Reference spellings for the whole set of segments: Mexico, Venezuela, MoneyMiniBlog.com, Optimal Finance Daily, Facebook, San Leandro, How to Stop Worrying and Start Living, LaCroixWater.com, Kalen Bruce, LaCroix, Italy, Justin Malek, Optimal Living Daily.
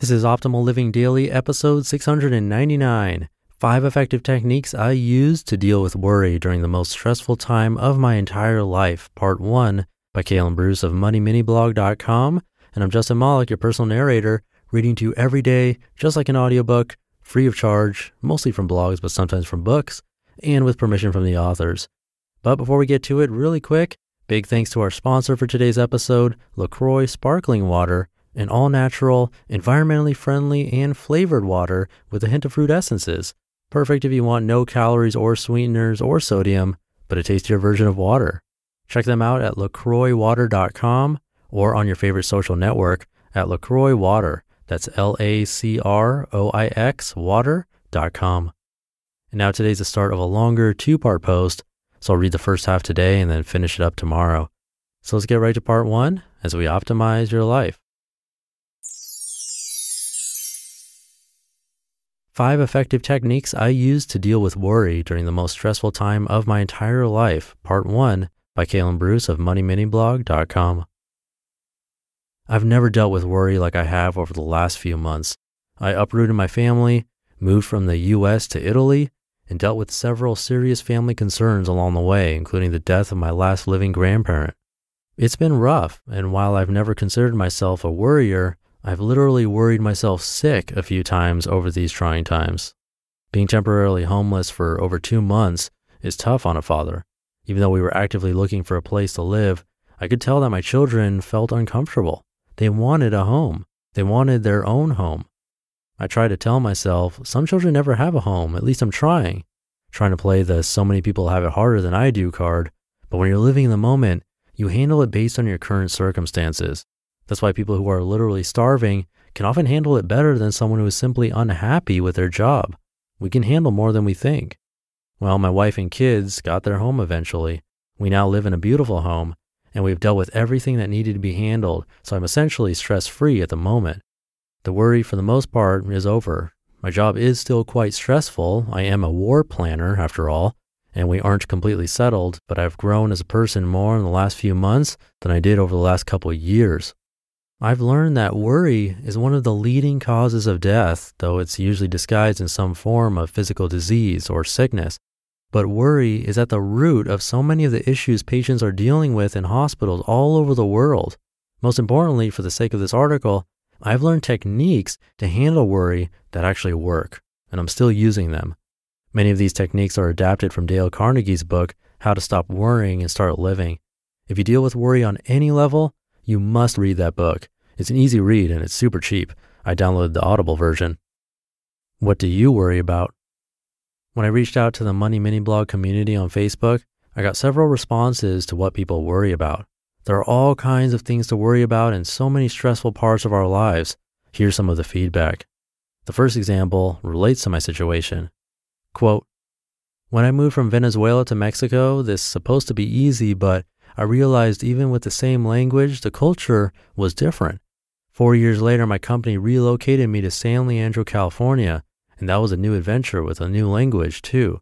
This is Optimal Living Daily, episode 699, 5 effective techniques I use to deal with worry during the most stressful time of my entire life, part 1, by Kalen Bruce of MoneyMiniBlog.com. And I'm Justin Malek, your personal narrator, reading to you every day, just like an audiobook, free of charge, mostly from blogs, but sometimes from books, and with permission from the authors. But before we get to it, really quick, big thanks to our sponsor for today's episode, LaCroix Sparkling Water, an all-natural, environmentally friendly, and flavored water with a hint of fruit essences. Perfect if you want no calories or sweeteners or sodium, but a tastier version of water. Check them out at LaCroixWater.com or on your favorite social network at LaCroix Water. That's LaCroix Water.com. And now today's the start of a longer two-part post, so I'll read the first half today and then finish it up tomorrow. So let's get right to part one as we optimize your life. 5 effective techniques I use to deal with worry during the most stressful time of my entire life, part 1, by Kalen Bruce of MoneyMiniBlog.com. I've never dealt with worry like I have over the last few months. I uprooted my family, moved from the US to Italy, and dealt with several serious family concerns along the way, including the death of my last living grandparent. It's been rough, and while I've never considered myself a worrier, I've literally worried myself sick a few times over these trying times. Being temporarily homeless for over 2 months is tough on a father. Even though we were actively looking for a place to live, I could tell that my children felt uncomfortable. They wanted a home. They wanted their own home. I try to tell myself, some children never have a home, at least I'm trying. Trying to play the so many people have it harder than I do card, but when you're living in the moment, you handle it based on your current circumstances. That's why people who are literally starving can often handle it better than someone who is simply unhappy with their job. We can handle more than we think. Well, my wife and kids got their home eventually. We now live in a beautiful home, and we've dealt with everything that needed to be handled, so I'm essentially stress-free at the moment. The worry, for the most part, is over. My job is still quite stressful. I am a war planner, after all, and we aren't completely settled, but I've grown as a person more in the last few months than I did over the last couple of years. I've learned that worry is one of the leading causes of death, though it's usually disguised in some form of physical disease or sickness. But worry is at the root of so many of the issues patients are dealing with in hospitals all over the world. Most importantly, for the sake of this article, I've learned techniques to handle worry that actually work, and I'm still using them. Many of these techniques are adapted from Dale Carnegie's book, How to Stop Worrying and Start Living. If you deal with worry on any level, you must read that book. It's an easy read and it's super cheap. I downloaded the Audible version. What do you worry about? When I reached out to the Money Mini Blog community on Facebook, I got several responses to what people worry about. There are all kinds of things to worry about in so many stressful parts of our lives. Here's some of the feedback. The first example relates to my situation. Quote, when I moved from Venezuela to Mexico, this is supposed to be easy, but I realized even with the same language, the culture was different. 4 years later, my company relocated me to San Leandro, California, and that was a new adventure with a new language too.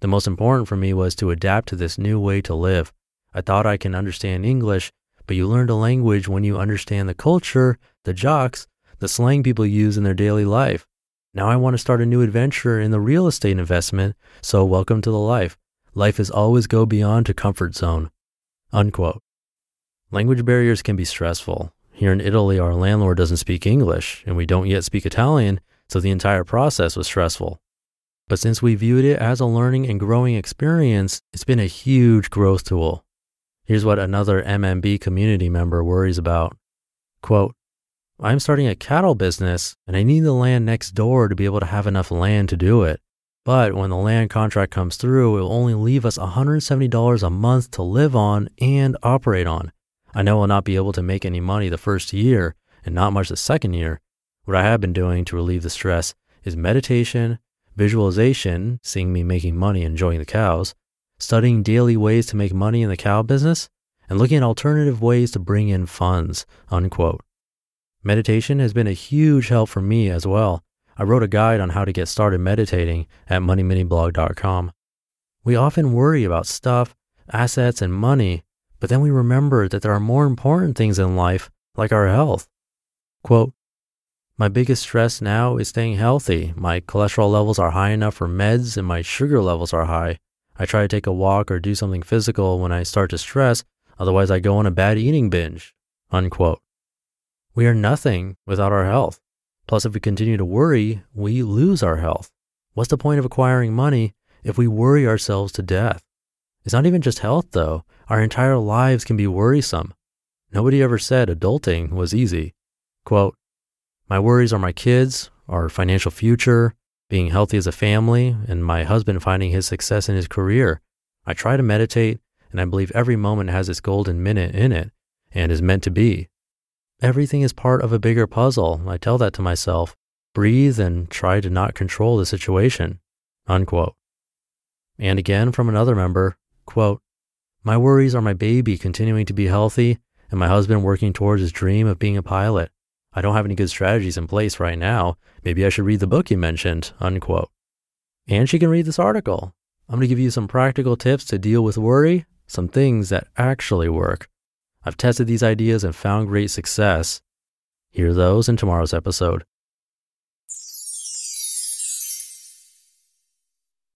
The most important for me was to adapt to this new way to live. I thought I can understand English, but you learn a language when you understand the culture, the jocks, the slang people use in their daily life. Now I want to start a new adventure in the real estate investment, so welcome to the life. Life is always go beyond to comfort zone. Unquote. Language barriers can be stressful. Here in Italy, our landlord doesn't speak English and we don't yet speak Italian, so the entire process was stressful. But since we viewed it as a learning and growing experience, it's been a huge growth tool. Here's what another MMB community member worries about. Quote, I'm starting a cattle business and I need the land next door to be able to have enough land to do it. But when the land contract comes through, it will only leave us $170 a month to live on and operate on. I know I'll not be able to make any money the first year and not much the second year. What I have been doing to relieve the stress is meditation, visualization, seeing me making money, enjoying the cows, studying daily ways to make money in the cow business, and looking at alternative ways to bring in funds, unquote. Meditation has been a huge help for me as well. I wrote a guide on how to get started meditating at MoneyMiniBlog.com. We often worry about stuff, assets, and money, but then we remember that there are more important things in life, like our health. Quote, My biggest stress now is staying healthy. My cholesterol levels are high enough for meds and my sugar levels are high. I try to take a walk or do something physical when I start to stress, otherwise I go on a bad eating binge," unquote. We are nothing without our health. Plus, if we continue to worry, we lose our health. What's the point of acquiring money if we worry ourselves to death? It's not even just health though. Our entire lives can be worrisome. Nobody ever said adulting was easy. Quote, "My worries are my kids, our financial future, being healthy as a family, and my husband finding his success in his career. I try to meditate, and I believe every moment has its golden minute in it and is meant to be. Everything is part of a bigger puzzle. I tell that to myself. Breathe and try to not control the situation," unquote. And again from another member, quote, "My worries are my baby continuing to be healthy and my husband working towards his dream of being a pilot. I don't have any good strategies in place right now. Maybe I should read the book you mentioned," unquote. And she can read this article. I'm gonna give you some practical tips to deal with worry, some things that actually work. I've tested these ideas and found great success. Hear those in tomorrow's episode.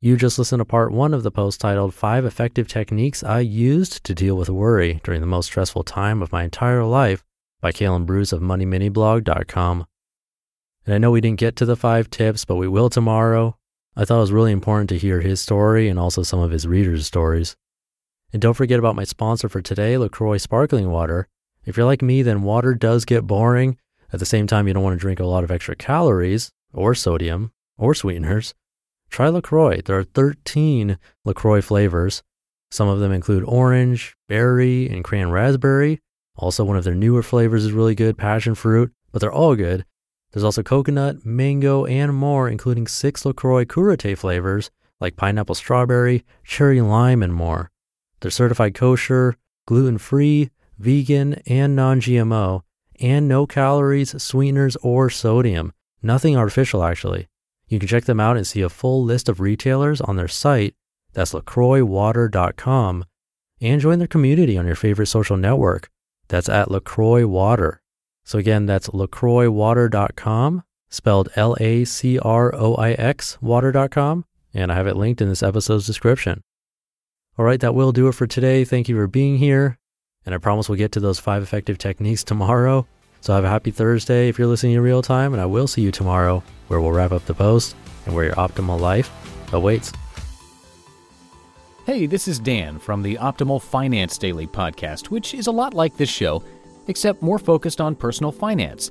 You just listened to part one of the post titled 5 Effective Techniques I Used to Deal with Worry During the Most Stressful Time of My Entire Life by Kalen Bruce of MoneyMiniBlog.com. And I know we didn't get to the 5 tips, but we will tomorrow. I thought it was really important to hear his story and also some of his readers' stories. And don't forget about my sponsor for today, LaCroix Sparkling Water. If you're like me, then water does get boring. At the same time, you don't want to drink a lot of extra calories or sodium or sweeteners. Try LaCroix. There are 13 LaCroix flavors. Some of them include orange, berry, and cran raspberry. Also, one of their newer flavors is really good, passion fruit, but they're all good. There's also coconut, mango, and more, including 6 LaCroix Curate flavors like pineapple strawberry, cherry lime, and more. They're certified kosher, gluten-free, vegan, and non-GMO, and no calories, sweeteners, or sodium. Nothing artificial, actually. You can check them out and see a full list of retailers on their site. That's LaCroixWater.com. And join their community on your favorite social network. That's at LaCroix Water. So again, that's LaCroixWater.com, spelled LaCroix water.com. And I have it linked in this episode's description. All right, that will do it for today. Thank you for being here. And I promise we'll get to those 5 effective techniques tomorrow. So have a happy Thursday if you're listening in real time, and I will see you tomorrow where we'll wrap up the post and where your optimal life awaits. Hey, this is Dan from the Optimal Finance Daily podcast, which is a lot like this show, except more focused on personal finance.